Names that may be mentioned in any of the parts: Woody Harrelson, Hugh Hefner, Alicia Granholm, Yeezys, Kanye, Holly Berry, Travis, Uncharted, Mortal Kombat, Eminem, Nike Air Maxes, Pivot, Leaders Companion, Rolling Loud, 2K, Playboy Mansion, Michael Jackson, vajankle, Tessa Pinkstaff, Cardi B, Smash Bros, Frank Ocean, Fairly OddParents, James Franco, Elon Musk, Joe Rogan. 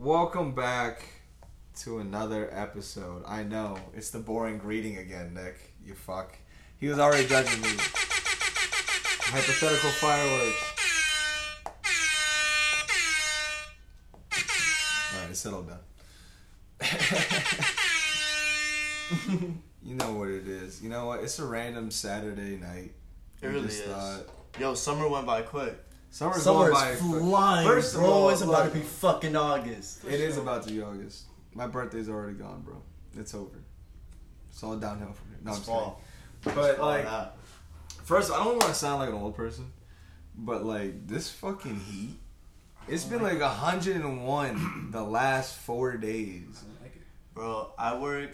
Welcome back to another episode. I know, it's the boring greeting again, Nick. You fuck. He was already judging me. Hypothetical fireworks. Alright, settle down. You know what it is. You know what? It's a random Saturday night. It really is. Yo, summer went by quick. Summer is flying. First of all, it's about to be fucking August. It is about to be August. My birthday's already gone, bro. It's over. It's all downhill from here. No, I'm fall. But like, first, I don't want to sound like an old person, but like this fucking heat. It's been like 101 the last 4 days. Bro, I work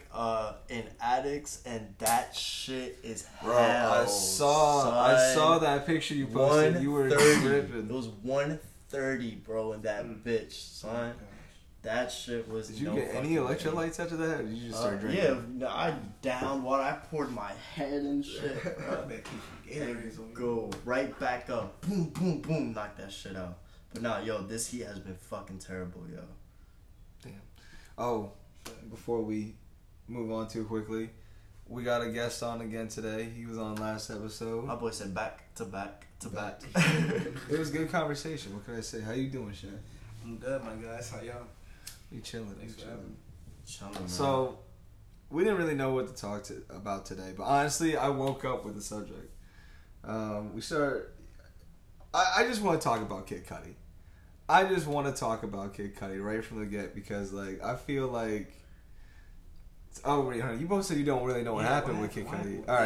in attics, and that shit is hell. Bro, I saw that picture you posted. You were tripping. It was 1:30, bro, and that bitch, son. That shit was. Did you get any electrolytes after that? Or did you just start drinking? Yeah, no, I downed water. I poured my head and shit. Bro. And go right back up. Boom, boom, boom. Knock that shit out. But nah, yo, this heat has been fucking terrible, yo. Damn. Oh. Before we move on too quickly, we got a guest on again today. He was on last episode. My boy said back to back. It was a good conversation. What can I say? How you doing, Shan? I'm good, my guys. How y'all? We chilling. Thanks for having me. So, we didn't really know what to talk about today, but honestly, I woke up with the subject. I just want to talk about Kid Cudi. I just want to talk about Kid Cudi right from the get because, like, I feel like... Oh, wait, honey, you both said you don't really know what happened with Kid Cudi. All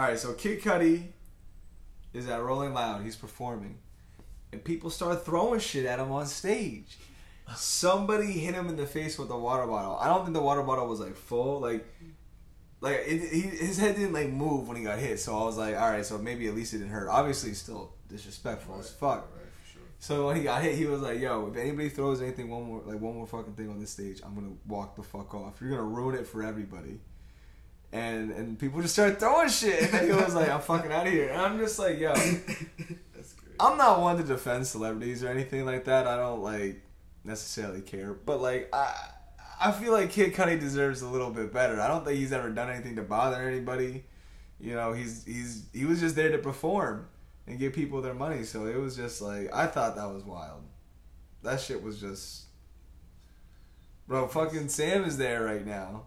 right, so Kid Cudi is at Rolling Loud. He's performing. And people start throwing shit at him on stage. Somebody hit him in the face with a water bottle. I don't think the water bottle was, like, full. His head didn't, like, move when he got hit. So I was like, all right, so maybe at least it didn't hurt. Obviously, it's still disrespectful as fuck. Right. So when he got hit, he was like, "Yo, if anybody throws anything, one more fucking thing on this stage, I'm gonna walk the fuck off. You're gonna ruin it for everybody." And people just started throwing shit. And then he was like, "I'm fucking out of here." And I'm just like, "Yo, that's great." I'm not one to defend celebrities or anything like that. I don't necessarily care, but I feel like Kid Cudi deserves a little bit better. I don't think he's ever done anything to bother anybody. You know, he was just there to perform and give people their money. So it was just like, I thought that was wild. That shit was just... Bro, fucking Sam is there right now.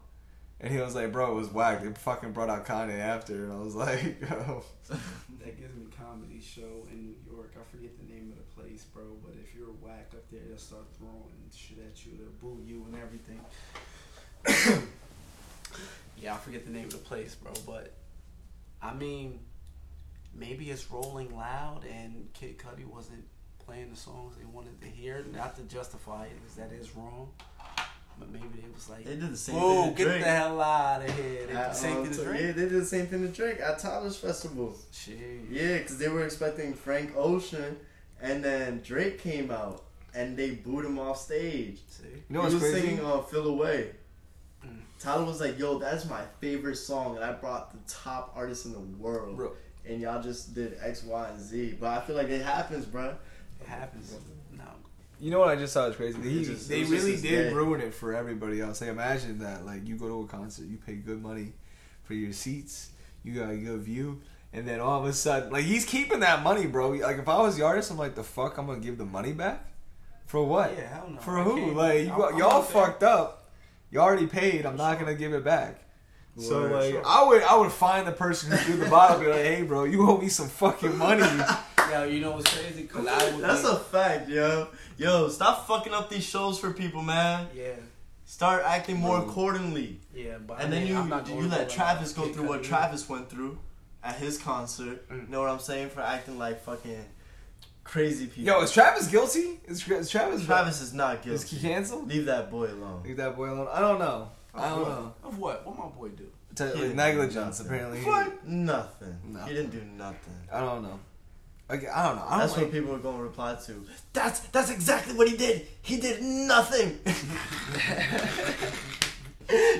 And he was like, bro, it was whack. They fucking brought out Kanye after. And I was like, oh. That gives me comedy show in New York. I forget the name of the place, bro. But if you're whack up there, they'll start throwing shit at you. They'll boo you and everything. Yeah, I forget the name of the place, bro. But, I mean... Maybe it's Rolling Loud and Kid Cudi wasn't playing the songs they wanted to hear. Not to justify it, because that is wrong. But maybe they was like, they did the same thing to Drake. Get the hell out of here. They did the same thing to Drake. Yeah, they did the same thing to Drake at Tyler's festival. Jeez. Yeah, because they were expecting Frank Ocean, and then Drake came out, and they booed him off stage. See? You know what's crazy? He was singing Feel Away. Mm. Tyler was like, yo, that's my favorite song, and I brought the top artist in the world. Bro. And y'all just did X, Y, and Z. But I feel like it happens, bro. It happens. No. You know what I just saw is crazy? They really did ruin it for everybody else. Like, imagine that. Like, you go to a concert, you pay good money for your seats, you got a good view, and then all of a sudden, like, he's keeping that money, bro. Like, if I was the artist, I'm like, the fuck? I'm going to give the money back? For what? Yeah, hell no. For who? Like, y'all fucked up. You already paid. I'm not going to give it back. So I would find the person who threw the bottle and be like, hey bro, you owe me some fucking money. Yo, you know what's crazy? That's a fact, yo. Yo, stop fucking up these shows for people, man. Yeah. Start acting more accordingly. Yeah, but you let Travis go through what Travis went through at his concert. Mm. You know what I'm saying? For acting like fucking crazy people. Yo, is Travis guilty? Travis is not guilty. Is he canceled? Leave that boy alone. I don't know. Of what? What my boy do? Negligence, apparently. What? Nothing. He didn't do nothing. I don't know. That's what people are going to reply to. That's exactly what he did. He did nothing.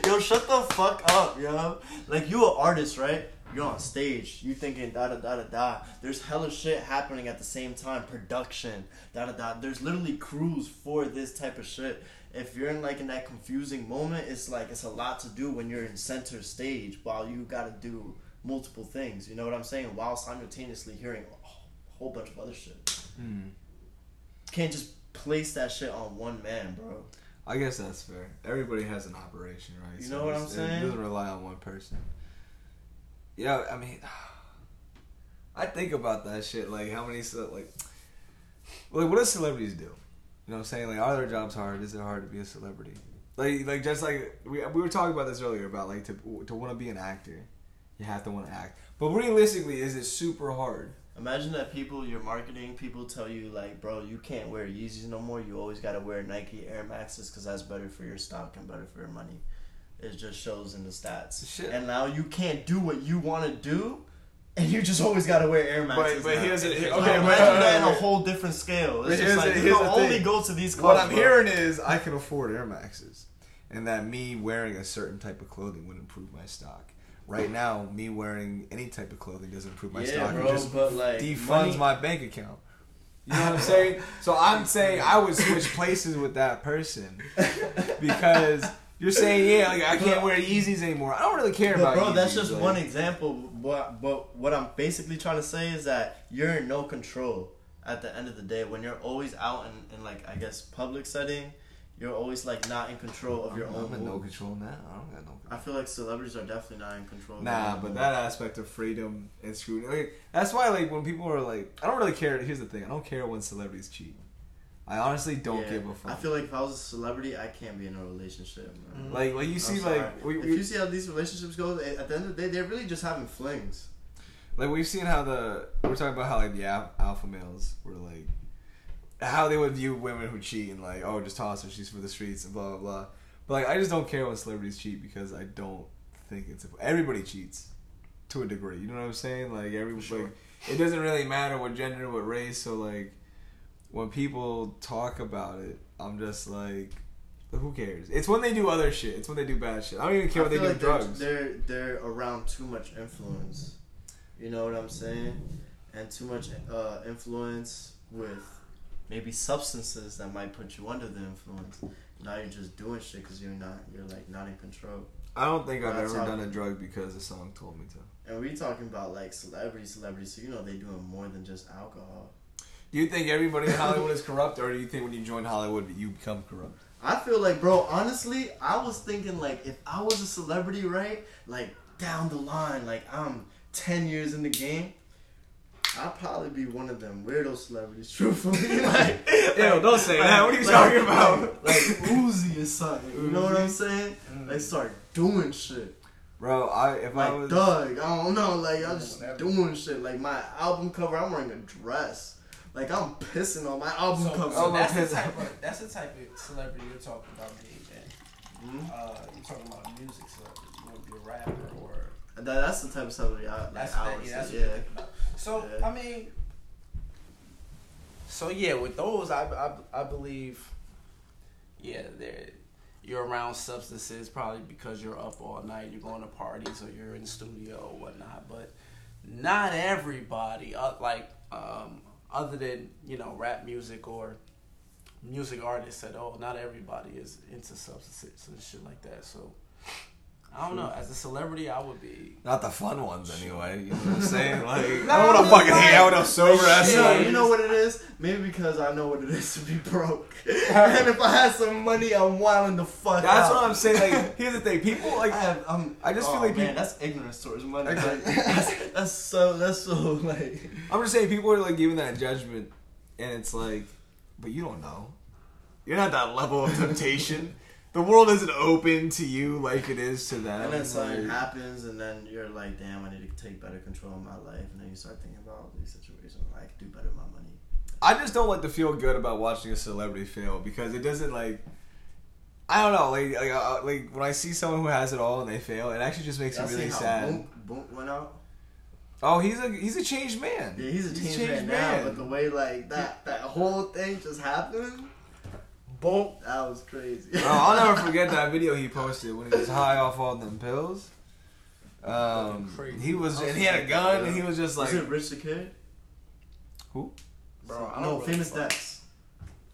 Yo, shut the fuck up, yo. Like, you an artist, right? You're on stage. You thinking da-da-da-da-da. There's hella shit happening at the same time. Production. Da-da-da. There's literally crews for this type of shit. If you're in, like, in that confusing moment, it's, like, it's a lot to do when you're in center stage while you got to do multiple things. You know what I'm saying? While simultaneously hearing a whole bunch of other shit. Mm. Can't just place that shit on one man, bro. I guess that's fair. Everybody has an operation, right? You know what I'm saying? It doesn't rely on one person. Yeah, I mean, I think about that shit. Like, how many, like what do celebrities do? You know what I'm saying? Like, are their jobs hard? Is it hard to be a celebrity? Like just like we were talking about this earlier about like to want to be an actor, you have to want to act. But realistically, is it super hard? Imagine that people, your marketing people tell you like, bro, you can't wear Yeezys no more. You always gotta wear Nike Air Maxes because that's better for your stock and better for your money. It just shows in the stats. Shit. And now you can't do what you want to do, and you just always gotta wear Air Maxes. But here's it. Okay, imagine that on a whole different scale. It's just like you only go to these clubs. What I'm hearing is I can afford Air Maxes, and that me wearing a certain type of clothing would improve my stock. Right now, me wearing any type of clothing doesn't improve my stock. Bro, it just defunds my bank account. You know what I'm saying? So I'm saying I would switch places with that person because. You're saying, yeah, like, I can't wear Yeezys anymore. I don't really care about Yeezys. Bro, that's just one example. But what I'm basically trying to say is that you're in no control at the end of the day. When you're always out in like, I guess, public setting, you're always, like, not in control of your own. I'm in no control now. I don't got no control. I feel like celebrities are definitely not in control. Nah, but that aspect of freedom and scrutiny. Like, that's why, like, when people are like, I don't really care. Here's the thing. I don't care when celebrities cheat. I honestly don't give a fuck. I feel like if I was a celebrity, I can't be in a relationship. Man. Like you see, like if you see how these relationships go, at the end of the day, they're really just having flings. Like we've seen how we're talking about how like the alpha males were like how they would view women who cheat and like oh just toss her, she's for the streets and blah blah blah. But like I just don't care when celebrities cheat because I don't think it's everybody cheats to a degree. You know what I'm saying? Like like it doesn't really matter what gender, what race. So like. When people talk about it, I'm just like, who cares? It's when they do other shit. It's when they do bad shit. I don't even care what they do with drugs. They're around too much influence. You know what I'm saying? And too much influence with maybe substances that might put you under the influence. Now you're just doing shit because you're like not in control. I don't think I've ever done a drug because the song told me to. And we're talking about like celebrities, so you know they doing more than just alcohol. Do you think everybody in Hollywood is corrupt, or do you think when you join Hollywood, you become corrupt? I feel like, bro, honestly, I was thinking, like, if I was a celebrity, right, like, down the line, like, I'm 10 years in the game, I'd probably be one of them weirdo celebrities, truthfully. Like, yo, don't say that. What are you talking about? Like, Uzi or something, you know what I'm saying? They start doing shit. Bro, I was... Doug, I don't know, like, I'm just doing shit. Like, my album cover, I'm wearing a dress. Like, I'm pissing on my album cover. So that's the type of celebrity you're talking about, man. You're talking about music celebrity. You want to be a rapper or... That's the type of celebrity I like. So, yeah. I mean... So, yeah, with those, I believe... Yeah, you're around substances probably because you're up all night. You're going to parties or you're in the studio or whatnot. But not everybody... other than, you know, rap music or music artists at all, not everybody is into substances and shit like that. So, I don't know. As a celebrity, I would be... Not the fun ones, anyway. You know what I'm saying? Like, I don't want to fucking hang out with a sober-ass... You know what it is? Maybe because I know what it is to be broke. And if I had some money, I'm wilding the fuck out. That's what I'm saying. Like, here's the thing. People, like... I just feel like people... Man, that's ignorance towards money. Like, that's so, like... I'm just saying, people are, like, giving that judgment, and it's like, but you don't know. You're not that level of temptation. The world isn't open to you like it is to them. And then something happens, and then you're like, damn, I need to take better control of my life. And then you start thinking about these situations, like, I could do better with my money. I just don't like to feel good about watching a celebrity fail, because it doesn't, like... I don't know, like when I see someone who has it all and they fail, it actually just makes me really sad. Boom went out? Oh, he's a changed man. Yeah, he's a changed man now, but the way, like, that whole thing just happened... That was crazy. Bro, I'll never forget that video he posted when he was high off all them pills. He was, and he had a gun, and he was just like. Was it Rich the Kid? Who? Bro, I don't know. Famous Dex.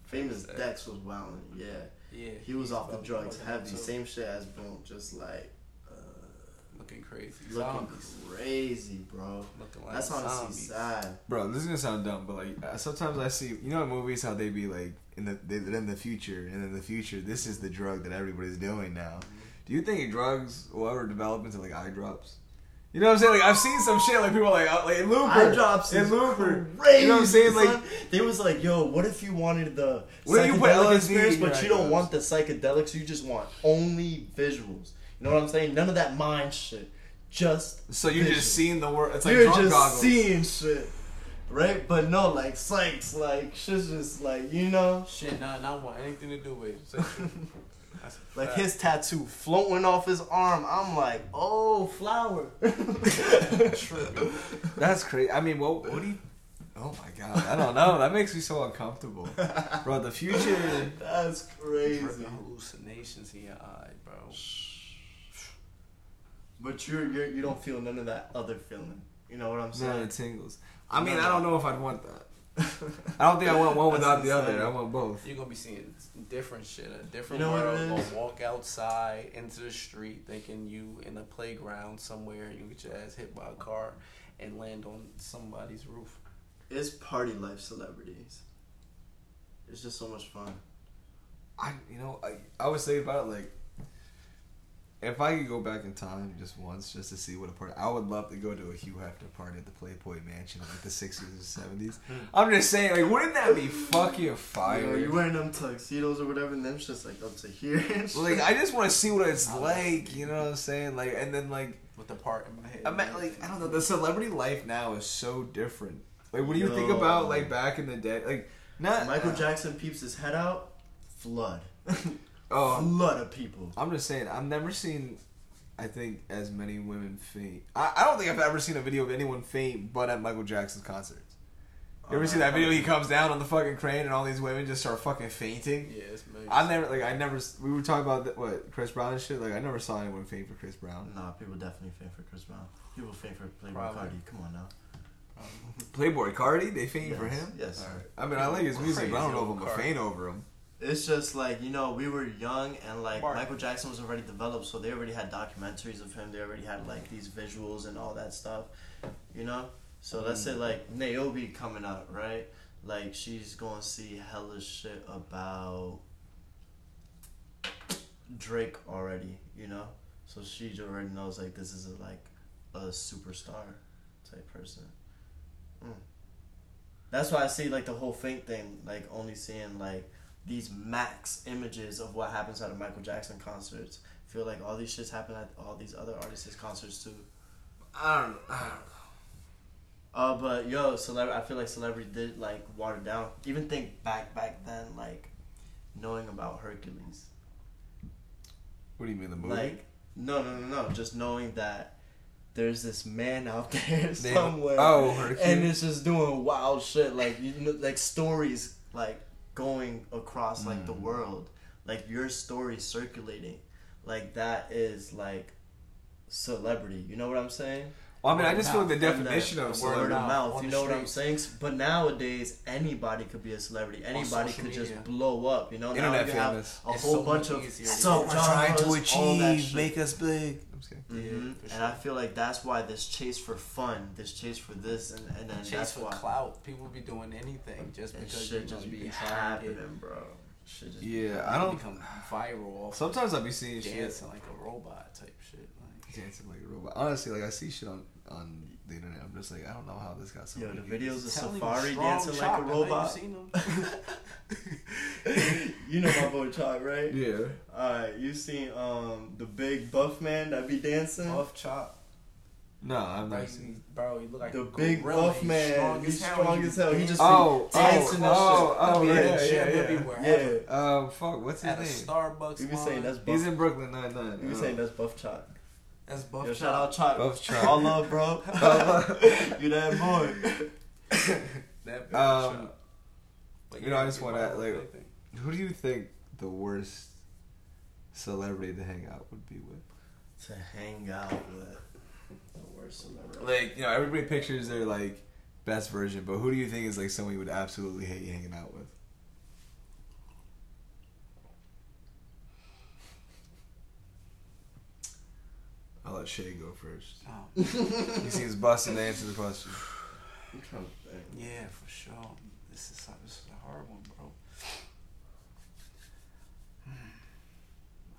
Famous Dex was wildin', yeah. Yeah. He was off the drugs, heavy, same shit as Boom, just like. Looking crazy. Looking crazy, bro. Looking like that's honestly sad. Bro, this is gonna sound dumb, but like sometimes I see, you know, in movies how they be like in the future, this is the drug that everybody's doing now. Mm-hmm. Do you think drugs will ever develop into like eye drops? You know what I'm saying? Like I've seen some shit like people are like Looper. Eye drops in Looper. Crazy, you know what I'm saying? Like they was like, yo, what if you wanted the psychedelic experience, but you don't want the psychedelics, you just want only visuals. You know what I'm saying? None of that mind shit. Just so you're just seeing the world. It's like you're just goggles. Seeing shit, right? But no, like psychs, like shit's just like you know. Shit, not want anything to do with it. Like his tattoo floating off his arm. I'm like, oh, flower. That's crazy. I mean, what do you? Oh my god, I don't know. That makes me so uncomfortable, bro. The future. That's crazy. Hallucinations in your eye, bro. But you don't feel none of that other feeling. You know what I'm saying? None of the tingles. I mean, I don't know if I'd want that. I don't think I want one without the other. I want both. You're going to be seeing different shit. A different world. You're going to walk outside into the street thinking you in a playground somewhere. You get your ass hit by a car and land on somebody's roof. It's party life celebrities. It's just so much fun. I was thinking about it like, if I could go back in time just once, just to see what a party, I would love to go to a Hugh Hefner party at the Playboy Mansion in like the '60s or '70s. I'm just saying, like, wouldn't that be fucking fire? Yeah, you're wearing them tuxedos or whatever, and them just like up to here. Like, I just want to see what it's like. You know what I'm saying? Like, and then like with the part in my head, I don't know. The celebrity life now is so different. Like, what do you think about like back in the day? Like, not Michael Jackson peeps his head out, flood. A lot of people. I'm just saying, I've never seen, I think, as many women faint. I don't think I've ever seen a video of anyone faint but at Michael Jackson's concerts. You ever see that video? He comes down on the fucking crane and all these women just start fucking fainting. Yeah, it's amazing. We were talking about Chris Brown and shit. Like, I never saw anyone faint for Chris Brown. Nah, people definitely faint for Chris Brown. People faint for Playboi Carti. Come on now. Playboi Carti? They faint for him? Yes. All right. I mean, I like his music, but I don't know if I'm gonna faint over him. It's just like, you know, we were young and like Michael Jackson was already developed, so they already had documentaries of him. They already had like these visuals and all that stuff, you know? So let's say like Niobe coming out, right? Like she's gonna see hella shit about Drake already, you know? So she already knows like this is a superstar type person. That's why I see like the whole faint thing, like only seeing like these max images of what happens at a Michael Jackson concerts. I feel like all these shits happen at all these other artists' concerts too. I don't know. But yo, I feel like celebrity did like water down. Even think back then, like knowing about Hercules. What do you mean the movie? Like no. Just knowing that there's this man out there somewhere, and it's just doing wild shit like you know, like stories like. Going across like the world, like your story circulating, like that is like celebrity. You know what I'm saying? Well, I mean, I just feel like the definition of celebrity. Word of mouth. You know what I'm saying? But nowadays, anybody could be a celebrity. Anybody could just blow up. You know, internet famous. A whole bunch of so trying to achieve, make us big. And I feel like that's why this chase for fun, this chase for this, and then chase that's for why clout. People be doing anything just because shit just be happening, bro. Shit just I don't become viral. Sometimes I be seeing dancing like a robot type shit, like dancing like a robot. Honestly, like I see shit on the internet. I'm just like I don't know how this got so. Yo, the videos of Safari dancing like a robot. You seen them? You know my boy Chop, right? Yeah. Alright, you seen the big buff man that be dancing? Buff Chop. No, I'm not seen. Bro, he look like the big buff man. He's strong as hell. He just be dancing and shit. Yeah. Fuck, what's his name? At a Starbucks. You be saying that's Buff. He's in Brooklyn 99. You be saying that's Buff Chop. That's Buff Chop. Yo, shout out Chop. Buff Chop. All love, bro. You that boy. That big Chop. You know, I just want to like. Who do you think the worst celebrity to hang out would be with? To hang out with? The worst celebrity. Like, you know, everybody pictures their, like, best version, but who do you think is, like, someone you would absolutely hate hanging out with? I'll let Shay go first. Oh. He seems busted to answer the question. I'm trying to think. Yeah, for sure. This is a hard one, bro.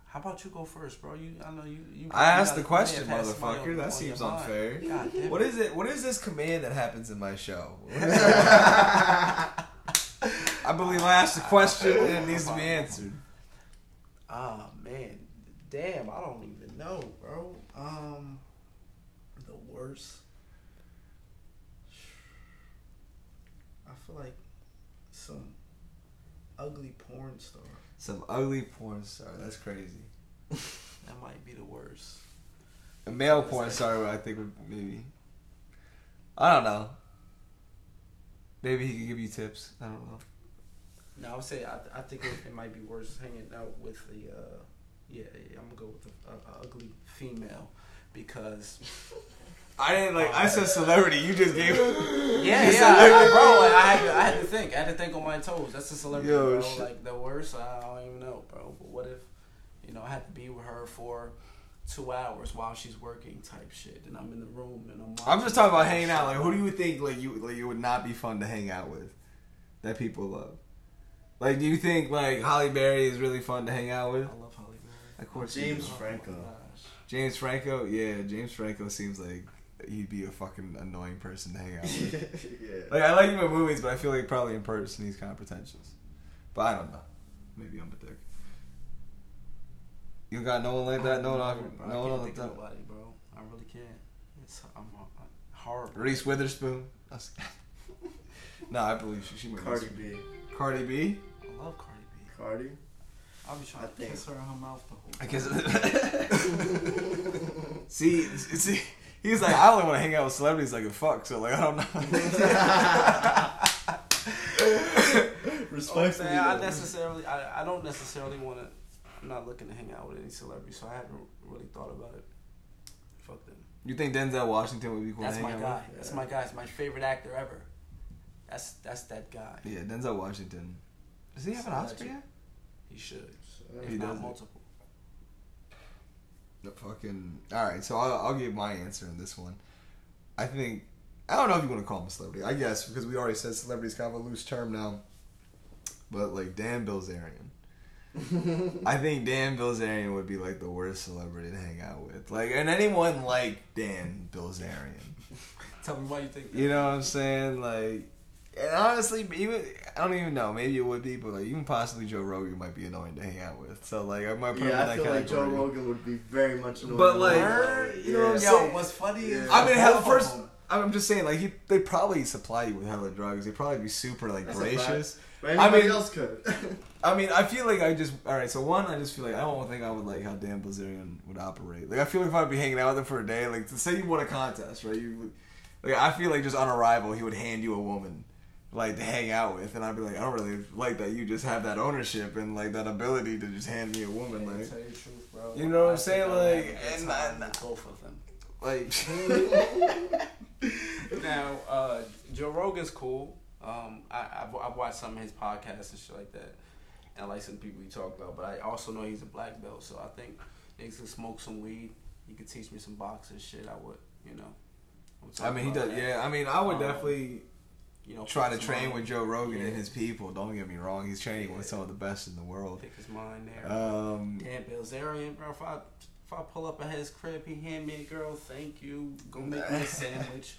How about you go first, bro? I know you. I asked the question, motherfucker. That seems unfair. God damn it. What is it? What is this command that happens in my show? I believe I asked the question and it needs to be answered. Oh, man. Damn, I don't even know, bro. The worst. I feel like some ugly porn star. Some ugly porn star. That's crazy. That might be the worst. A male porn star, I think, would maybe. I don't know. Maybe he could give you tips. I don't know. No, I would say I think it might be worse hanging out with the... I'm gonna go with an ugly female because I didn't like. I said celebrity. You just gave. Bro. Like, I had to think. I had to think on my toes. That's a celebrity, bro. Shit. Like the worst. I don't even know, bro. But what if, you know, I had to be with her for 2 hours while she's working, type shit, and I'm in the room and I'm just talking about hanging out. Like, who do you think like you would not be fun to hang out with, that people love? Like, do you think like Holly Berry is really fun to hang out with? I love Holly. Of course, James Franco. James Franco, yeah. James Franco seems like he'd be a fucking annoying person to hang out with. Yeah. Like, I like him in movies, but I feel like probably in person he's kind of pretentious. But I don't know. Maybe I'm a dick. You got no one like that? No one like that. Nobody, bro. I really can't. I'm horrible. Reese Witherspoon. No, I believe she might. Cardi B. Cardi B. I love Cardi B. Cardi. I'll be trying to kiss her in her mouth the whole time. I guess. see, he's like, I only want to hang out with celebrities I can fuck, so like, I don't know. Respectfully, I don't necessarily want to. I'm not looking to hang out with any celebrity, so I haven't really thought about it. Fuck them. You think Denzel Washington would be cool? That's my guy. That's my guy. It's my favorite actor ever. That's that guy. Yeah, Denzel Washington. Does he have an Oscar yet? He should. If not multiple. The fucking... Alright, so I'll give my answer on this one. I think... I don't know if you want to call him a celebrity. I guess, because we already said celebrity's kind of a loose term now. But, like, Dan Bilzerian. I think Dan Bilzerian would be, like, the worst celebrity to hang out with. Like, and anyone like Dan Bilzerian. Tell me why you think that. You know what I'm saying? Like... And honestly, even I don't even know. Maybe it would be, but like even possibly Joe Rogan might be annoying to hang out with. So like I might put him in that category. I feel like Joe Rogan would be very much annoying. But like, you know what I'm saying? Yo, what's funny is I'm just saying like they probably supply you with hella drugs. They'd probably be super like that's gracious. But anybody else could. I mean, I feel like I just feel like I don't think I would like how Dan Bilzerian would operate. Like I feel like if I'd be hanging out with him for a day, like say you won a contest, right? I feel like just on arrival he would hand you a woman. Like to hang out with, and I'd be like, I don't really like that you just have that ownership and like that ability to just hand me a woman. Like, tell you the truth, bro. You know what I'm saying? Like, and both of them. Like, now Joe Rogan's cool. I've watched some of his podcasts and shit like that, and I like some people he talk about. But I also know he's a black belt, so I think niggas can smoke some weed. He could teach me some boxing shit. I would, you know. Yeah. I mean, I would definitely. You know, try to train with Joe Rogan and his people. Don't get me wrong. He's training with some of the best in the world. Pick his mind there. Dan Bilzerian, bro. If I pull up at his crib, he hand me a girl. Thank you. Go make me a sandwich.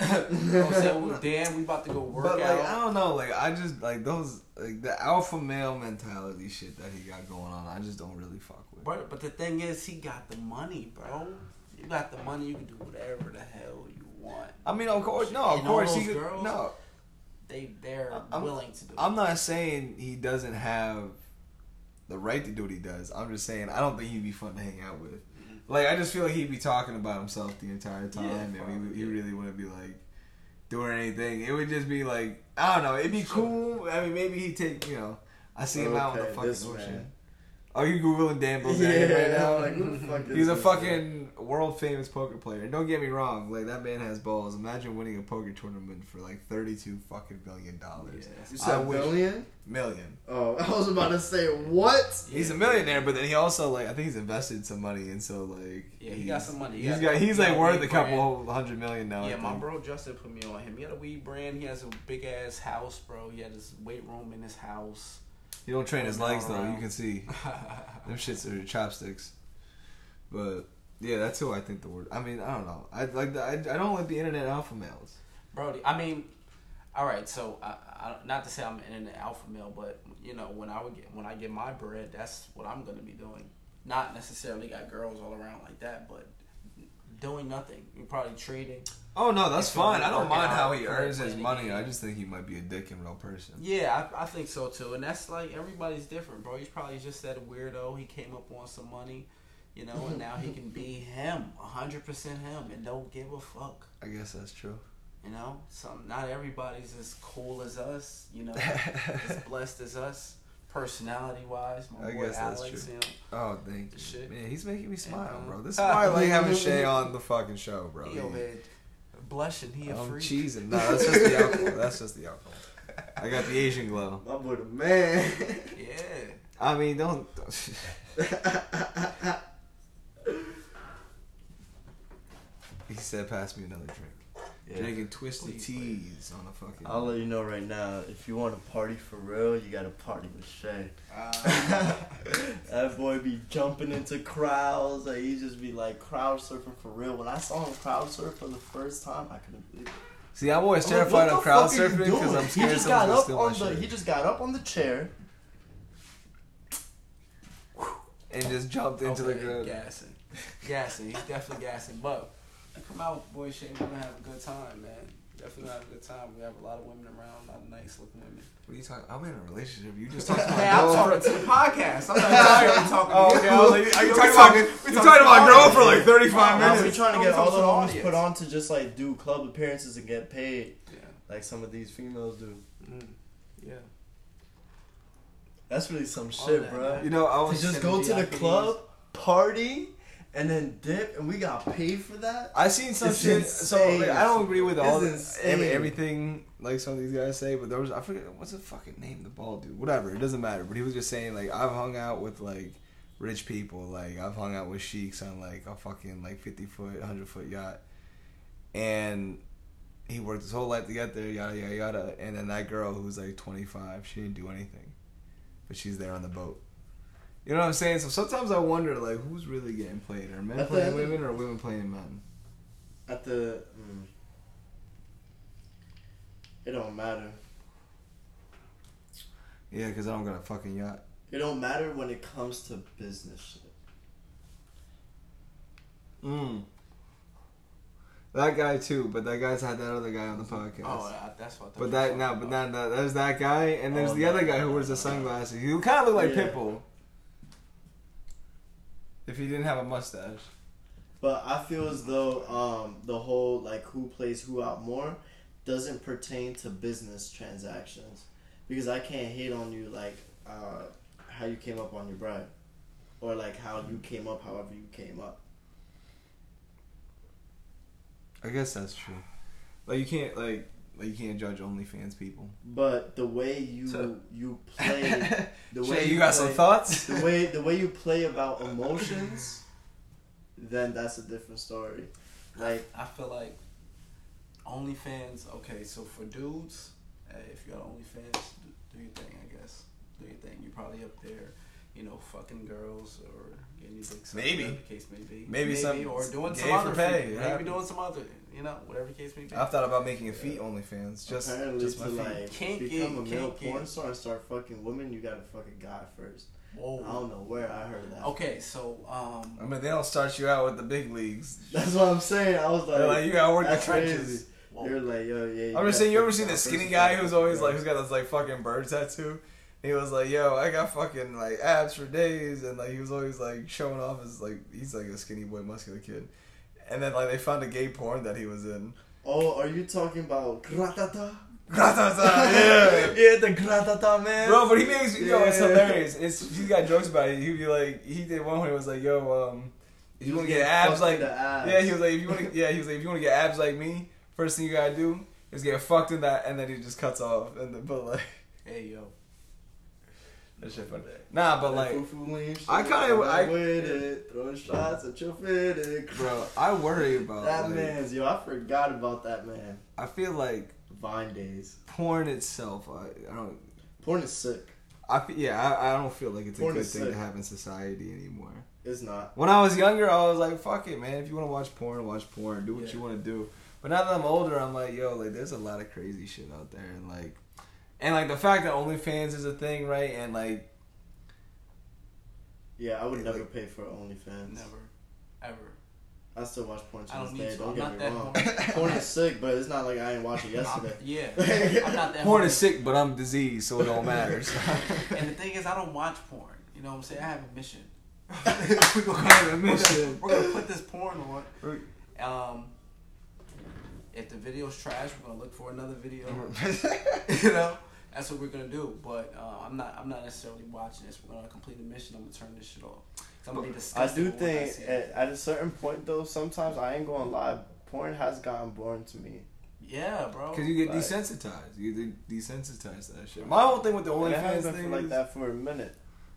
Dan, we about to go work out. But like, I don't know. Like, I just like those like the alpha male mentality shit that he got going on. I just don't really fuck with. But the thing is, he got the money, bro. You got the money. You can do whatever the hell you want. I mean, of course, he could. Girls, no. They're willing to do it. I'm not saying he doesn't have the right to do what he does. I'm just saying I don't think he'd be fun to hang out with. Mm-hmm. Like, I just feel like he'd be talking about himself the entire time. He really wouldn't be, like, doing anything. It would just be, like, I don't know. It'd be cool. I mean, maybe he'd take, you know, I see him out on the fucking ocean. Are you Googling Dan Bilzerian right now? Like, who the fuck is he's a fucking world famous poker player. And don't get me wrong, like, that man has balls. Imagine winning a poker tournament for like $32 fucking billion. Yeah. You said million? Million. Oh, I was about to say what? He's a millionaire, but then he also, like, I think he's invested some money, and so, like, yeah, he got some money. He's like worth a couple hundred million now. Yeah, my bro Justin put me on him. He had a weed brand. He has a big ass house, bro. He had his weight room in his house. You don't train his legs, though. You can see. Them shits are chopsticks. But, yeah, that's who I think the word... I mean, I don't know. I don't like the internet alpha males. Brody, I mean... Alright, so... I not to say I'm an internet alpha male, but, you know, when I get my bread, that's what I'm going to be doing. Not necessarily got girls all around like that, but doing nothing. You're probably trading... Oh, no, that's fine. I don't mind how he earns his money. I just think he might be a dick in real person. Yeah, I think so, too. And that's, like, everybody's different, bro. He's probably just that weirdo. He came up on some money, you know, and now he can be him, 100% him, and don't give a fuck. I guess that's true. You know? Not everybody's as cool as us, you know, as blessed as us, personality-wise. My boy Alex, you know. Oh, thank you. Shit. Man, he's making me smile, bro. This is why I like having Shay on the fucking show, bro. Yo, man. Blushing, he a freak. I'm cheesing. No, that's just the alcohol. That's just the alcohol. I got the Asian glow. My boy, the man. Yeah. I mean, don't. He said, "Pass me another drink." Yeah. Drinking twisted teas on the fucking. I'll let you know right now. If you want to party for real, you gotta party with Shay. That boy be jumping into crowds. Like, he just be like crowd surfing for real. When I saw him crowd surf for the first time, I couldn't believe it. See, I'm always terrified of crowd surfing because I'm scared someone's gonna steal my shirt. He just got up on the chair and just jumped into the crowd. Gassing. He's definitely gassing. But come out, boy, Shay. We're gonna have a good time, man. Definitely gonna have a good time. We have a lot of women around, a lot of nice looking women. What are you talking? I'm in a relationship. You just talking about. Hey, I'm talking to the podcast. I'm not tired talking to you. Oh, okay. Are you talking about girl for like 35 minutes? We're trying to get all the homies put on to just like do club appearances and get paid. Yeah. Like some of these females do. Mm. Yeah. That's really some shit, bro. Man. You know, I was just go to the club, party. And then dip, and we got paid for that? I seen some shit. Insane. So, like, I don't agree with all this, everything, like, some of these guys say, but there was, I forget, what's the fucking name, the bald dude? Whatever, it doesn't matter. But he was just saying, like, I've hung out with, like, rich people. Like, I've hung out with sheiks on, like, a fucking, like, 50-foot, 100-foot yacht. And he worked his whole life to get there, yada, yada, yada. And then that girl who's, like, 25, she didn't do anything. But she's there on the boat. You know what I'm saying? So sometimes I wonder, like, who's really getting played? Are men playing women or women playing men? It don't matter. Yeah, because I don't got a fucking yacht. It don't matter when it comes to business shit. That guy too, but that guy's had that other guy on the podcast. Oh, that's what. There's that guy, and there's the other guy who wears the sunglasses. He kind of looked like Pitbull. If he didn't have a mustache. But I feel as though the whole, like, who plays who out more doesn't pertain to business transactions. Because I can't hate on you, like, how you came up on your bride. Or, like, how you came up however you came up. I guess that's true. Like, you can't, like, you can't judge OnlyFans people. But the way you play... the way Shay, you got play, some thoughts? The way you play about emotions, then that's a different story. Like, I feel like OnlyFans... Okay, so for dudes, hey, if you got OnlyFans, do your thing, I guess. Do your thing. You're probably up there, you know, fucking girls or getting your dick sucked. Maybe. Whatever the case may be. Maybe some... Or doing some other thing. Maybe doing some other... You know, whatever the case may be. I've thought about making a feet OnlyFans. Just my feet. Like, become a male porn star and start fucking women, you gotta fuck a guy first. Whoa. I don't know where I heard that. Okay, so... I mean, they don't start you out with the big leagues. That's what I'm saying. I was like... They're like, you gotta work the trenches. You're like, yo, yeah. I'm just saying, you ever seen the skinny guy who's always like, who's got this like fucking bird tattoo? He was like, yo, I got fucking like abs for days. And like, he was always like showing off his like, he's like a skinny boy, muscular kid. And then, like, they found a gay porn that he was in. Oh, are you talking about Gratata? Gratata, yeah. Yeah, the Gratata, man. Bro, but he makes, yo, it's hilarious. It's, he's got jokes about it. He'd be like, he did one where he was like, yo, if you want to get abs like, yeah, he was like, if you want to, yeah, he was like, if you want to get abs like me, first thing you gotta do is get fucked in that, and then he just cuts off, and then, but like, hey, yo. That shit funny. Nah, but like, I kind of, I with it, throwing shots at your fitted. Bro, I worry about that, like, man's, yo, I forgot about that man. I feel like Vine days. Porn itself, I don't. Porn is sick. I don't feel like it's porn a good thing sick. To have in society anymore. It's not. When I was younger, I was like, fuck it, man. If you want to watch porn, do what you want to do. But now that I'm older, I'm like, yo, like, there's a lot of crazy shit out there, and like. And, like, the fact that OnlyFans is a thing, right? And, like... Yeah, I would never pay for OnlyFans. Never. Ever. I still watch porn to this day. Don't get me wrong. Porn is sick, but it's not like I ain't watching yesterday. Yeah. I'm not that porn is sick, but I'm diseased, so it don't matter. And the thing is, I don't watch porn. You know what I'm saying? I have a mission. We're going to put this porn on. If the video's trash, we're gonna look for another video. You know, that's what we're gonna do. But I'm not necessarily watching this. We're gonna complete the mission. I'm gonna turn this shit off. I'm gonna be disgusted. I do think at a certain point though, sometimes I ain't gonna lie, porn has gotten boring to me. Yeah, bro. Because you get like, desensitized. You get desensitized to that shit. My whole thing with the OnlyFans thing like that for a minute.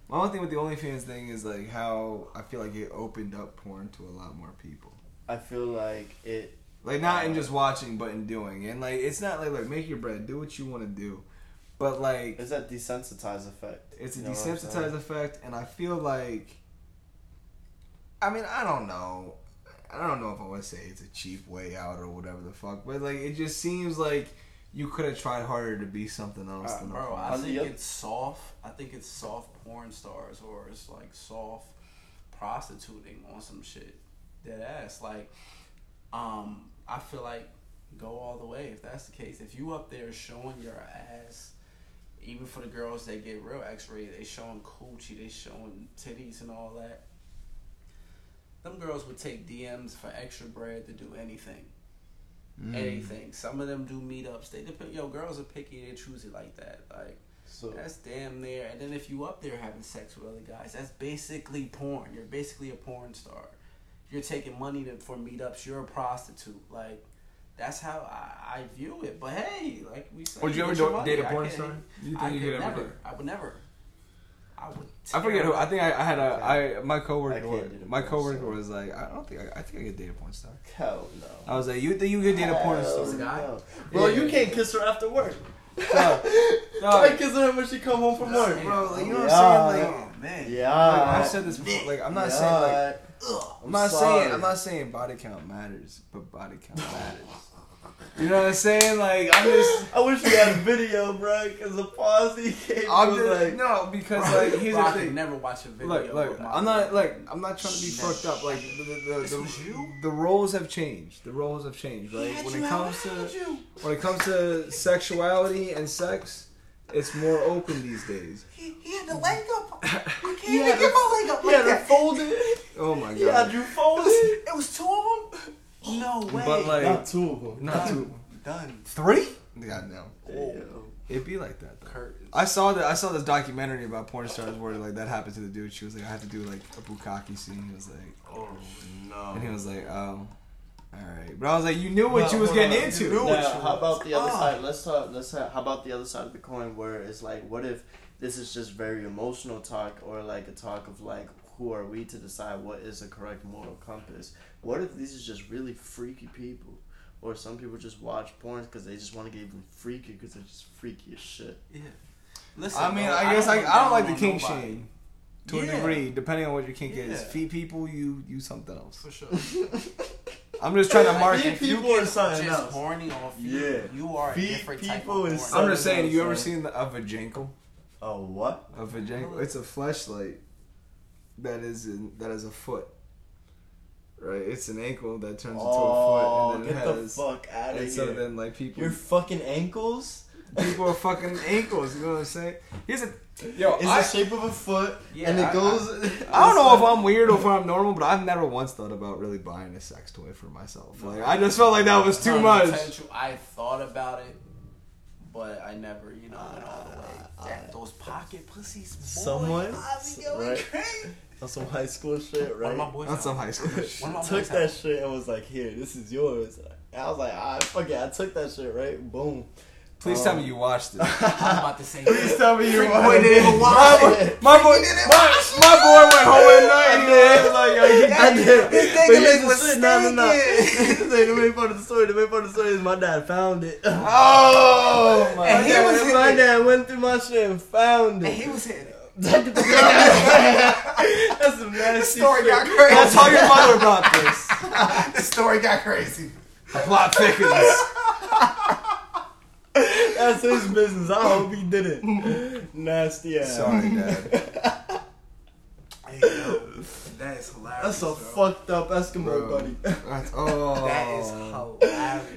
My whole thing with the OnlyFans thing is like how I feel like it opened up porn to a lot more people. I feel like it. Like, not in just watching, but in doing. And, like, it's not like, make your bread. Do what you want to do. But, like... It's that desensitized effect. It's a desensitized effect, and I feel like... I mean, I don't know. I don't know if I want to say it's a cheap way out or whatever the fuck, but, like, it just seems like you could have tried harder to be something else than bro, I think it's soft. I think it's soft porn stars, or it's, like, soft prostituting on some shit. Dead ass. Like... I feel like go all the way if that's the case. If you up there showing your ass, even for the girls that get real X-rated, they showing coochie, they showing titties and all that. Them girls would take DMs for extra bread to do anything. Anything. Some of them do meetups. They depend. Yo, girls are picky. They choose it like that. Like so, that's damn near. And then if you up there having sex with other guys, that's basically porn. You're basically a porn star. You're taking money for meetups. You're a prostitute. Like, that's how I view it. But hey, like we said, would you ever date a porn star? You think you could ever? I would never. I would. I forget who. I think I had a. My coworker was like, I don't think I could date a porn star. Hell no. I was like, you think you could date a porn star? No. Well, you can't kiss her after work. No. I kiss her when she come home from work, bro. Like, you know what I'm saying? Like, oh, man. Yeah. I've said this before. Like, I'm not saying like. I'm not saying body count matters, but body count matters. You know what I'm saying? Like I wish we had a video, bro, because the pause he came. I was like, no, because bro, like here's the thing: never watch a video. Look, I'm not trying to be fucked up. Like the roles have changed. The roles have changed, right? When it comes to sexuality and sex. It's more open these days. He had the leg up. You can't even get my leg up. Like yeah, folded. Oh my god. Yeah, you folded. It was two of them. No way. But like, not two of them. Not two. Done. Three? God no. Oh. It'd be like that. Though. Curtains. I saw this documentary about porn stars where like that happened to the dude. She was like, I had to do like a bukkake scene. He was like, oh no. And he was like, oh. Alright, but I was like, you knew what you was getting into. How about the other side? Let's talk. How about the other side of the coin, where it's like, what if this is just very emotional talk, or like a talk of like, who are we to decide what is the correct moral compass? What if these is just really freaky people, or some people just watch porn because they just want to get even freakier because they're just freaky as shit. Yeah. Listen, I mean, bro, I guess I don't like the kink shame. To a degree, depending on what your kink is. Feet people, you something else for sure. I'm just trying to market. Feet people are something just else. Horny off you. Yeah. You are feet a different type of horny. I'm just saying, you ever seen a vajankle? A what? A vajankle. It's a fleshlight that is a foot. Right? It's an ankle that turns into a foot. And then get the fuck out of here. And so then, like, people... Your fucking ankles? People are fucking ankles. You know what I'm saying? Here's a... Yo, it's the shape of a foot, and it goes... I don't know if I'm weird or if I'm normal, but I've never once thought about really buying a sex toy for myself. Like, I just felt like that was too much. I thought about it, But I never, you know, went all the way. Those pocket pussies, boy. Someone, right? On some high school shit, right? One of my boys took that shit and was like, "Here, this is yours." And I was like, "Ah, fuck it." I took that shit, right? Boom. Please tell me you watched it. I'm about to say. Please tell me you watched it. My boy went home at night and he was like, "Yo, he did." This nigga was stinking. No. This nigga made fun of the story. The main part of the story is my dad found it. Oh my! And my dad went through my shit and found it. And he was hitting it. That's some nasty. The story got crazy. Don't tell your mother about this. The story got crazy. The plot thickens. That's his business. I hope he didn't. Nasty ass. Sorry, Dad. Hey, yo, that is hilarious. That's a fucked up Eskimo buddy. That is hilarious.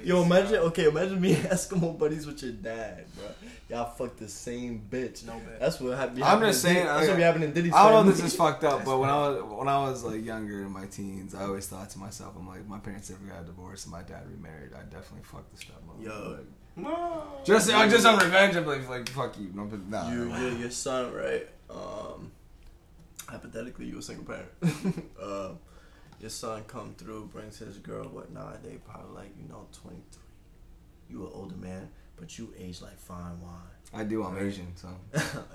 Yo, imagine me and Eskimo buddies with your dad, bro. Y'all fuck the same bitch. No man. That's what happened. I'm just saying. That's what happened in Diddy's. I don't know if this is fucked up, but when I was like younger in my teens, I always thought to myself, I'm like, my parents ever got a divorce and my dad remarried, I definitely fucked this up. Yo. Like, no. Just on revenge. I'm like fuck you. No, but nah. Your son, right? Hypothetically, you a single parent. Your son come through, brings his girl, whatnot. They probably 23. You an older man, but you age like fine wine. I do. I'm Asian, so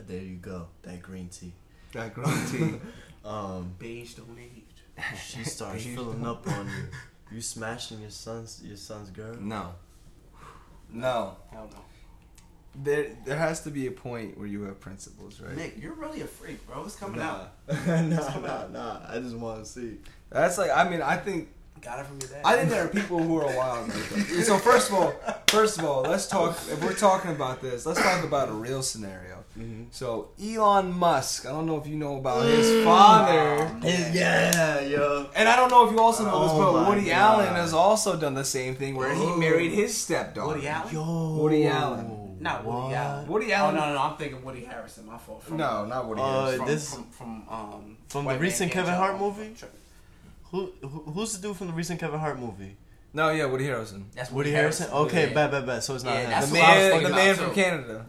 there you go. That green tea. Beige don't age. She starts filling up on you. You smashing your son's girl? No. No. Hell no. There has to be a point where you have principles, right? Nick, you're really a freak, bro. It's coming out. Nah. I just want to see. That's like, I mean, I think... Got it from your dad. I think there are people who are wild. So first of all, let's talk... If we're talking about this, let's talk about a real scenario. Mm-hmm. So, Elon Musk. I don't know if you know about his father. Yeah, yo. And I don't know if you also know this, but Woody Allen has also done the same thing where he married his stepdaughter. Woody Allen? Yo. Woody Allen. Not Woody Allen. Woody Allen. Oh, no, I'm thinking Woody Harrelson. My fault. Not Woody Harrelson. From the recent Kevin Hart movie? Who's the dude from the recent Kevin Hart movie? No, yeah, Woody Harrelson. That's Woody Harrelson? Okay, bad. So it's not him. The man from Canada.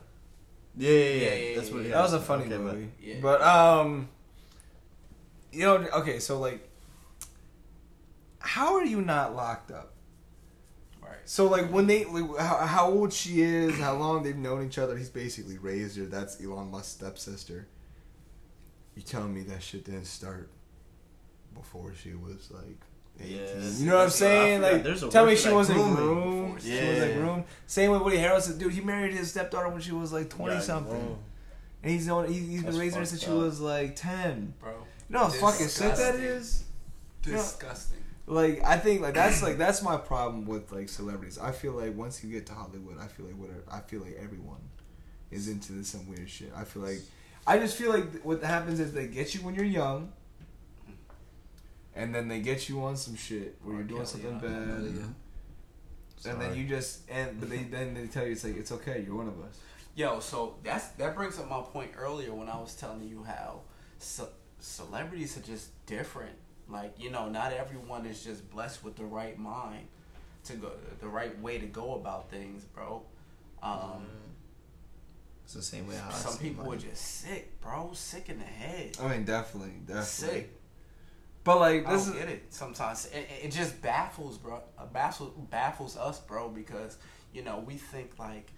Yeah. That's what. That was a funny movie. Yeah. But you know, okay, so like, how are you not locked up? Right. So like, when they, like, how old she is, how long they've known each other, he's basically raised her. That's Elon Musk's stepsister. You telling me that shit didn't start before she was like 18? Yes. You know what I'm saying? Like, tell me she wasn't groomed. She was like groomed. Same with Woody Harrelson, dude. He married his stepdaughter when she was like 20-something, and he's been raising her since she was like 10. Bro, you know how fucking sick that is. Disgusting. You know, like, I think that's my problem with like celebrities. I feel like once you get to Hollywood, I feel like everyone is into this some weird shit. I just feel like what happens is they get you when you're young. And then they get you on some shit where you're doing something bad, and then you just they tell you it's okay, you're one of us. Yo, so that brings up my point earlier when I was telling you how celebrities are just different. Like, you know, not everyone is just blessed with the right mind to go the right way to go about things, bro. It's the same way. Some people are just sick, bro, sick in the head. I mean, definitely sick. But like, I don't get it sometimes. It just baffles, bro. Baffles us, bro, because, you know, we think like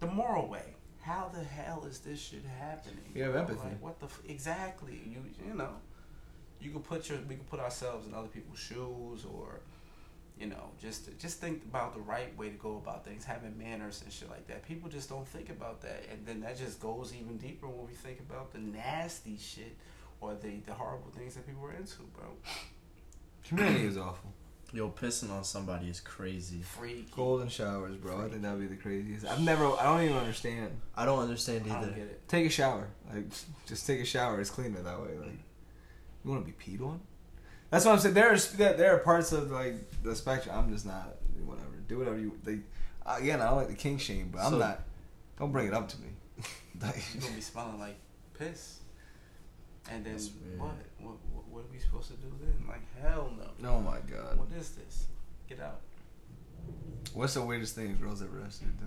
the moral way. How the hell is this shit happening? You have empathy. Like, what the exactly? You know, you can we can put ourselves in other people's shoes, or, you know, just think about the right way to go about things, having manners and shit like that. People just don't think about that, and then that just goes even deeper when we think about the nasty shit. Or the horrible things that people were into, bro. Community is awful. Yo, pissing on somebody is crazy. Freaky. Golden showers, bro. Freaky. I think that would be the craziest. I don't even understand. I don't understand either. I don't get it. Take a shower. Like, just take a shower. It's cleaner that way. Like, you want to be peed on? That's what I'm saying. There are parts of like the spectrum. I'm just not. Whatever. Do whatever you. Like, again, I don't like the king shame, but I'm not. Don't bring it up to me. Like, you're gonna be smelling like piss. And then what are we supposed to do then? Like, hell no. Oh my god. What is this? Get out. What's the weirdest thing girls ever asked you to do?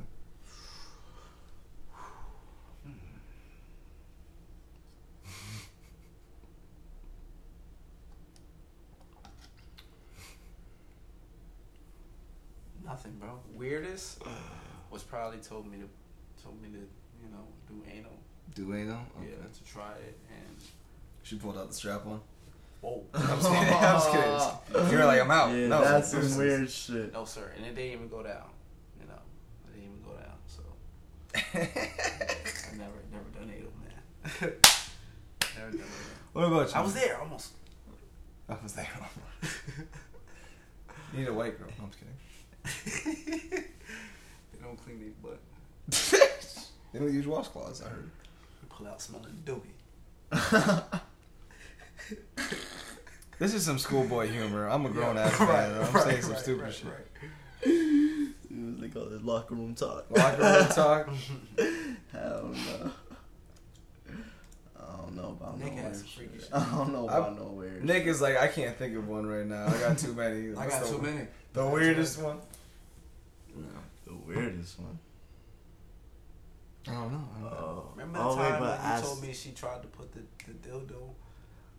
Nothing, bro. Weirdest was probably told me to you know, do anal. Do anal? Okay. Yeah, to try it. And she pulled out the strap on. Whoa. I'm just kidding. You're like, I'm out. Yeah, no, that's some weird shit. No, sir. And it didn't even go down. You know, it didn't even go down. So I've never done anal, man. Never done anal. What about you? I was there almost. You need a white girl. No, I'm just kidding. They don't clean their butt. They don't use washcloths, I heard. You pull out smelling doobie. This is some schoolboy humor. I'm a grown-ass man. Though. I'm saying some stupid shit. Right. They call it locker room talk. Locker room talk? Hell no. I don't know about Nick has freaky shit. I don't know about no weird. Nick is like, I can't think of one right now. I got too many. I got too many. The weirdest one? No. The weirdest one? I don't know. Remember the time when you told me she tried to put the dildo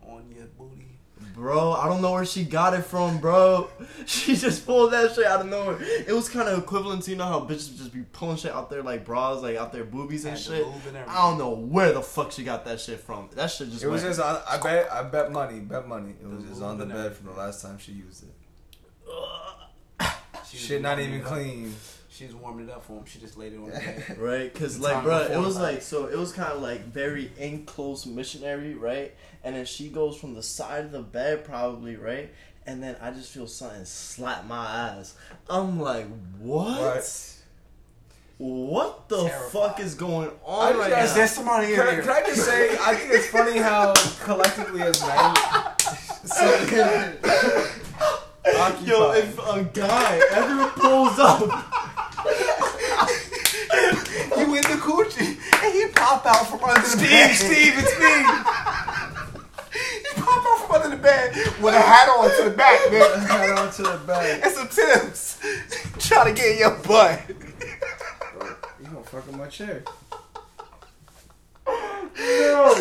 on your booty? Bro, I don't know where she got it from, bro. She just pulled that shit out of nowhere. It was kind of equivalent to, you know, how bitches just be pulling shit out there, like bras, like out their boobies and shit. I don't know where the fuck she got that shit from. That shit just. It was just. I bet money. It was just on the bed from the last time she used it. Shit, not even clean. She was warming it up for him. She just laid it on the bed. Right? Because, like, bro, it was like, so it was kind of like very enclosed missionary, right? And then she goes from the side of the bed, probably, right? And then I just feel something slap my eyes. I'm like, what? What the fuck is going on right now? Is there somebody in here? Can I just say, I think it's funny how collectively as men. So good. Yo, if a guy ever pulls up. You in the coochie and he pop out from under the bed. Steve, it's me. He pop out from under the bed with a hat on to the back, man. With a hat on to the back. And some tips. Try to get in your butt. Bro, you gonna fuck up my chair. No,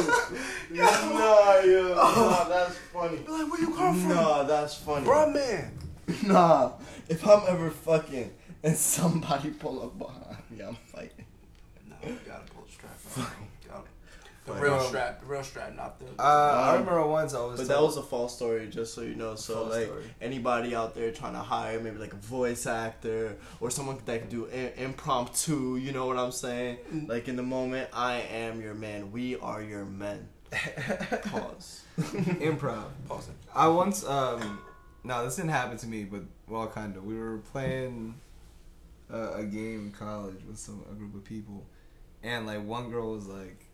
that's funny. You're like, where you come from? Nah, that's funny. Bro, man. Nah, if I'm ever fucking and somebody pull up behind me, I'm fighting. No, you gotta pull the strap out. The real strap, not the... I remember once I was... But that was a false story, just so you know. So, like, anybody out there trying to hire maybe, like, a voice actor or someone that can do impromptu, you know what I'm saying? Like, in the moment, I am your man. We are your men. Pause. Improv. Pause it. I once... No, this didn't happen to me, but, well, kind of. We were playing a game in college with a group of people, and, like, one girl was, like...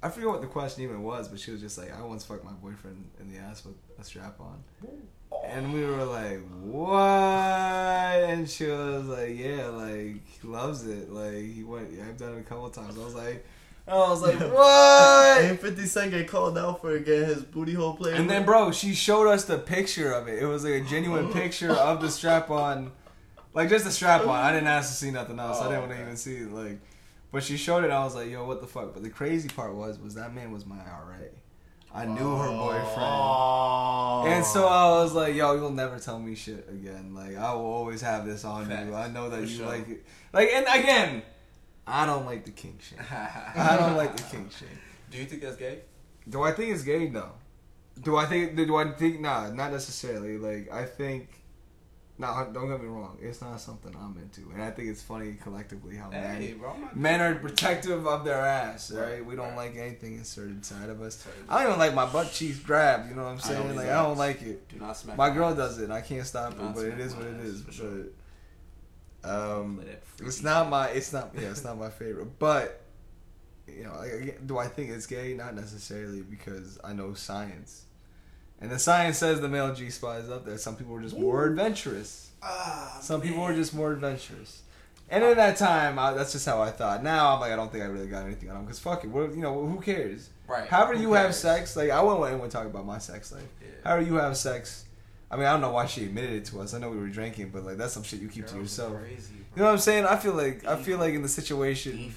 I forget what the question even was, but she was just like, I once fucked my boyfriend in the ass with a strap on. And we were like, what? And she was like, yeah, like, he loves it. Like, I've done it a couple times. I was like, what? And 50 Cent get called out for again his booty hole player. And then, bro, she showed us the picture of it. It was like a genuine picture of the strap on. Like, just the strap on. I didn't ask to see nothing else. I didn't want to even see it, like... But she showed it, I was like, yo, what the fuck? But the crazy part was that man was my RA. I knew her boyfriend. And so I was like, yo, you'll never tell me shit again. Like, I will always have this on you. I know that you like it. Like, and again, I don't like the kink shit. Do you think that's gay? Do I think it's gay? No. Nah, not necessarily. Like, I think... No, don't get me wrong. It's not something I'm into. And I think it's funny collectively how men are protective of their ass, right? We don't like anything inserted inside of us. I don't even like my butt cheeks grabbed, you know what I'm saying? Like, I don't like it. Do not smack my girl does it, and I can't stop it, but it is what it is. But it's not my favorite. But, you know, do I think it's gay? Not necessarily, because I know science. And the science says the male G-spot is up there. Some people were just more adventurous. And in that time, that's just how I thought. Now I'm like, I don't think I really got anything on them because fuck it. What, you know, who cares? Right. However you have sex, like I wouldn't let anyone talk about my sex life. Yeah. However you have sex, I mean I don't know why she admitted it to us. I know we were drinking, but like that's some shit you keep to yourself. Crazy, you know what I'm saying? I feel like in the situation,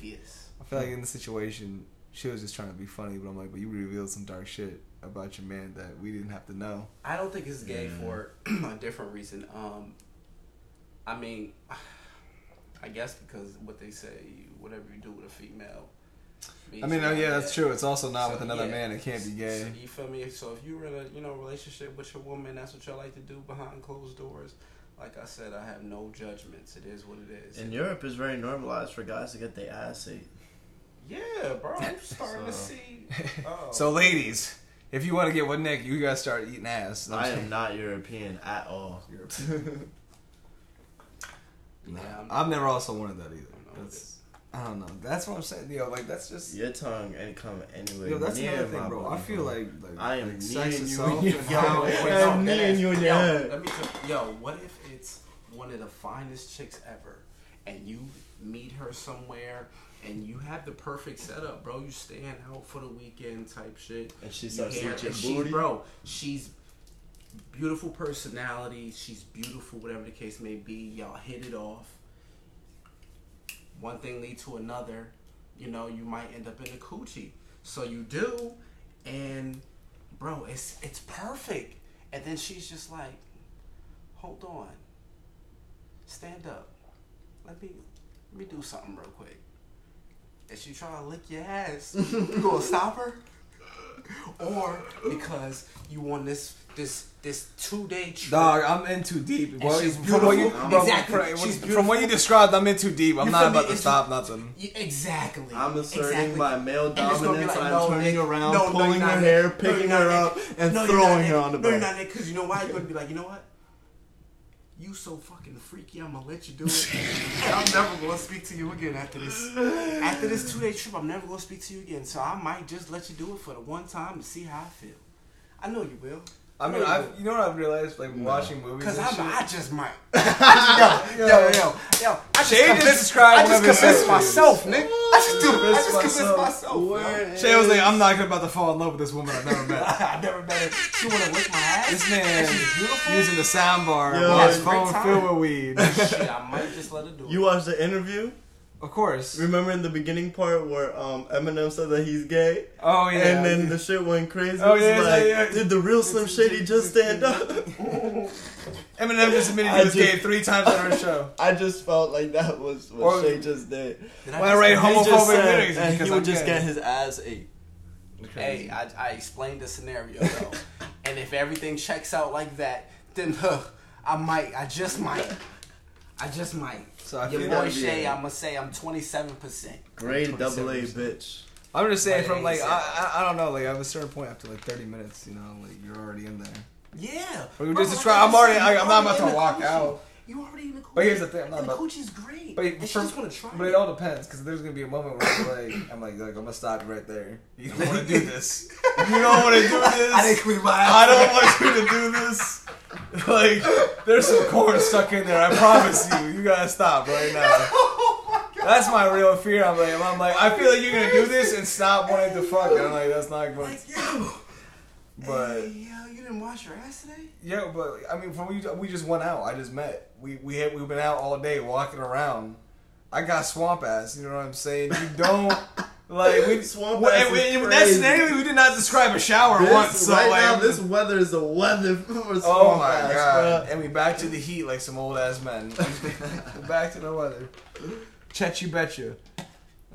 she was just trying to be funny, but I'm like, but you revealed some dark shit about your man that we didn't have to know. I don't think it's gay for a different reason. I mean, I guess because what they say, whatever you do with a female. I mean, oh, yeah, that's true. It's also not so, with another man. It can't be gay. So, you feel me? So if you're in a relationship with your woman, that's what y'all like to do behind closed doors. Like I said, I have no judgments. It is what it is. In Europe, it's very normalized for guys to get their ass ate. Yeah, bro. I'm starting to see. So, ladies, if you want to get with Nick, you guys start eating ass. I am not European at all. Nah, I've never also wanted that either. I don't know. That's what I'm saying, yo. Like, that's just your tongue ain't coming anywhere. Yo, that's another thing, bro. I feel like I am kneeing you. I'm kneeing you in your head. Let me tell you, yo. What if it's one of the finest chicks ever, and you meet her somewhere, and you have the perfect setup, bro? You staying out for the weekend type shit, and she starts looking booty, bro. She's beautiful personality. She's beautiful, whatever the case may be. Y'all hit it off. One thing lead to another, you might end up in a coochie. So you do, and bro, it's perfect. And then she's just like, hold on, stand up. Let me do something real quick. And she try to lick your ass. You gonna stop her? Or because you want this 2-day trip. Dog, I'm in too deep. Well, she's beautiful. From what you described, I'm in too deep. I'm not about to stop nothing. Exactly. I'm asserting my male dominance. I'm turning around, pulling her hair, picking her up, and throwing her on the bed. No, you're not, because you know why? You're going to be like, you know what? You so fucking freaky, I'm going to let you do it. And I'm never going to speak to you again after this. After this 2-day trip, I'm never going to speak to you again. So I might just let you do it for the one time and see how I feel. I know you will. I mean, you know what I've realized, watching movies. Because I just might. Yo. I just convinced myself, Nick. I just convinced myself. Shay was like, I'm not about to fall in love with this woman I've never met. I never met her. She want to lick my ass. This man using the soundbar on his phone filled with weed. Shit, I might just let her do it. You watched The Interview? Of course. Remember in the beginning part where Eminem said that he's gay? Oh, yeah. And then the shit went crazy. Oh, yeah, did the real Slim Shady just stand up? Eminem just admitted he was gay 3 times on our show. I just felt like that was what Shay just did. When I write homophobic lyrics, and he would just get his ass ate. Hey, I explained the scenario, though. And if everything checks out like that, then I just might. So your boy Shay, I'm going to say I'm 27%. Grade AA, bitch. I'm just saying from I don't know, at a certain point after 30 minutes, you're already in there. Yeah. I'm not about to walk out. You already in the coochie. But here's the thing, coochie's great. But she just want to try. But it all depends, because there's gonna be a moment where I'm gonna stop right there. You don't want to do this. You don't want to do this. I didn't clean my ass. I don't want you to do this. There's some corn stuck in there. I promise you. You gotta stop right now. Oh my God. That's my real fear. I feel like you're gonna do this and stop wanting to fuck. And I'm like, that's not good. But you didn't wash your ass today? Yeah, but we just went out. I just met. We've been out all day walking around. I got swamp ass. You know what I'm saying? You don't swamp ass. In that scenario, we did not describe a shower once. So now, this weather is the weather for swamp ass. Oh my God! Bro. And we back to the heat like some old ass men. We're back to the weather. Chet you betcha.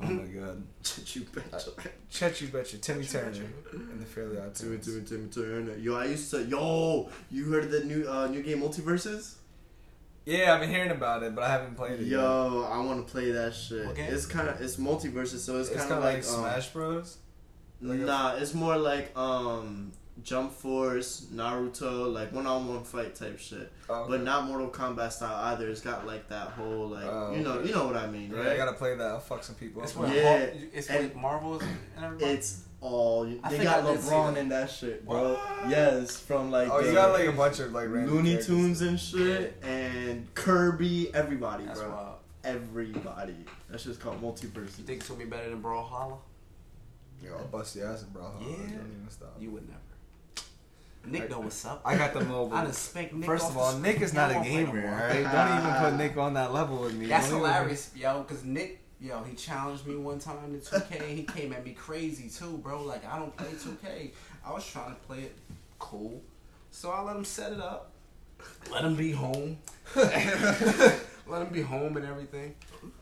Oh my God. Chet you betcha. Timmy Turner. And the Fairly Odd Parents. Timmy Turner. Yo, you heard of the new game Multiverses? Yeah, I've been hearing about it, but I haven't played it yet. I want to play that shit. Okay. It's kind of, it's Multiverses, so it's kind of like Smash Bros? It's more like, Jump Force, Naruto, one-on-one fight type shit. Oh, okay. But not Mortal Kombat style either. It's got that whole you know what I mean, right? Yeah, I gotta play that. I'll fuck some people. It's like Marvel's and everything. It's all they got LeBron in that shit, bro. What? Yes, from you got a bunch of random Looney Tunes and shit, and Kirby. Everybody, that's bro. Wild. Everybody. That shit's called Multiverse. You think it's gonna be better than Brawlhalla? Yo, I'll bust your ass in Brawlhalla. Yeah, don't even stop. You would never. Nick know what's up. I got the mobile. I respect Nick. First of all, Nick is not a gamer. Right? Don't even put Nick on that level with me. That's hilarious, yo. Because Nick, he challenged me one time to 2K. He came at me crazy too, bro. I don't play 2K. I was trying to play it cool, so I let him set it up. Let him be home. Let him be home and everything.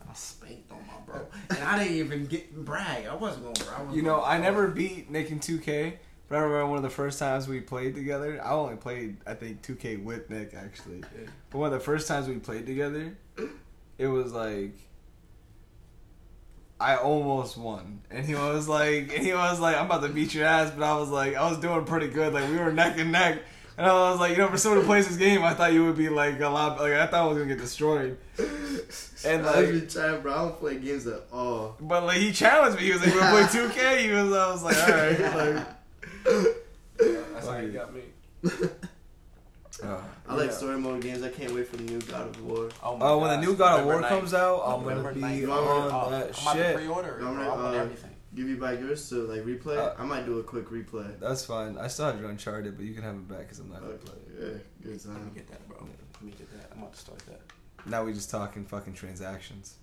I spanked on my bro. And I didn't even brag. I wasn't going to brag. You know, I never beat Nick in 2K. But I remember one of the first times we played together. I only played, I think, 2K with Nick, actually. Yeah. But one of the first times we played together, it was like... I almost won, and he was like, I'm about to beat your ass, but I was doing pretty good, like we were neck and neck, and I was like, you know, for someone who plays this game, I thought you would be like a lot, like I thought I was gonna get destroyed. And like, I don't play games at all. But like he challenged me, he was like, we'll play 2K. I was like, all right, like that's how you got me. I like story mode games. I can't wait for the new God of War. Oh, when the new God of War comes out, I'm gonna be on that shit. I'm about to pre-order it. I want everything. You be by yours, so like replay. I might do a quick replay. That's fine. I still have your Uncharted, but you can have it back because I'm not gonna play it. Yeah, good time. Let me get that, bro. Let me get that. I'm about to start that. Now we just talking fucking transactions.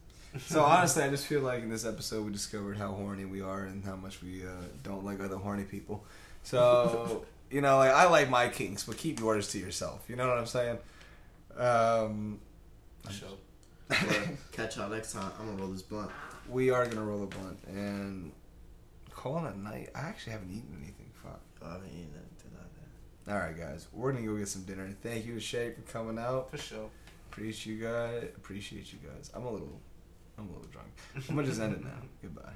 So honestly, I just feel like in this episode we discovered how horny we are and how much we don't like other horny people. So. You know, like, I like my kinks, but keep yours to yourself. You know what I'm saying? Sure. Catch y'all next time. I'm going to roll this blunt. We are going to roll a blunt. And call it a night. I actually haven't eaten anything. Fuck. I haven't eaten anything like that. All right, guys. We're going to go get some dinner. Thank you to Shay for coming out. For sure. Appreciate you guys. I'm a little drunk. I'm going to just end it now. Goodbye.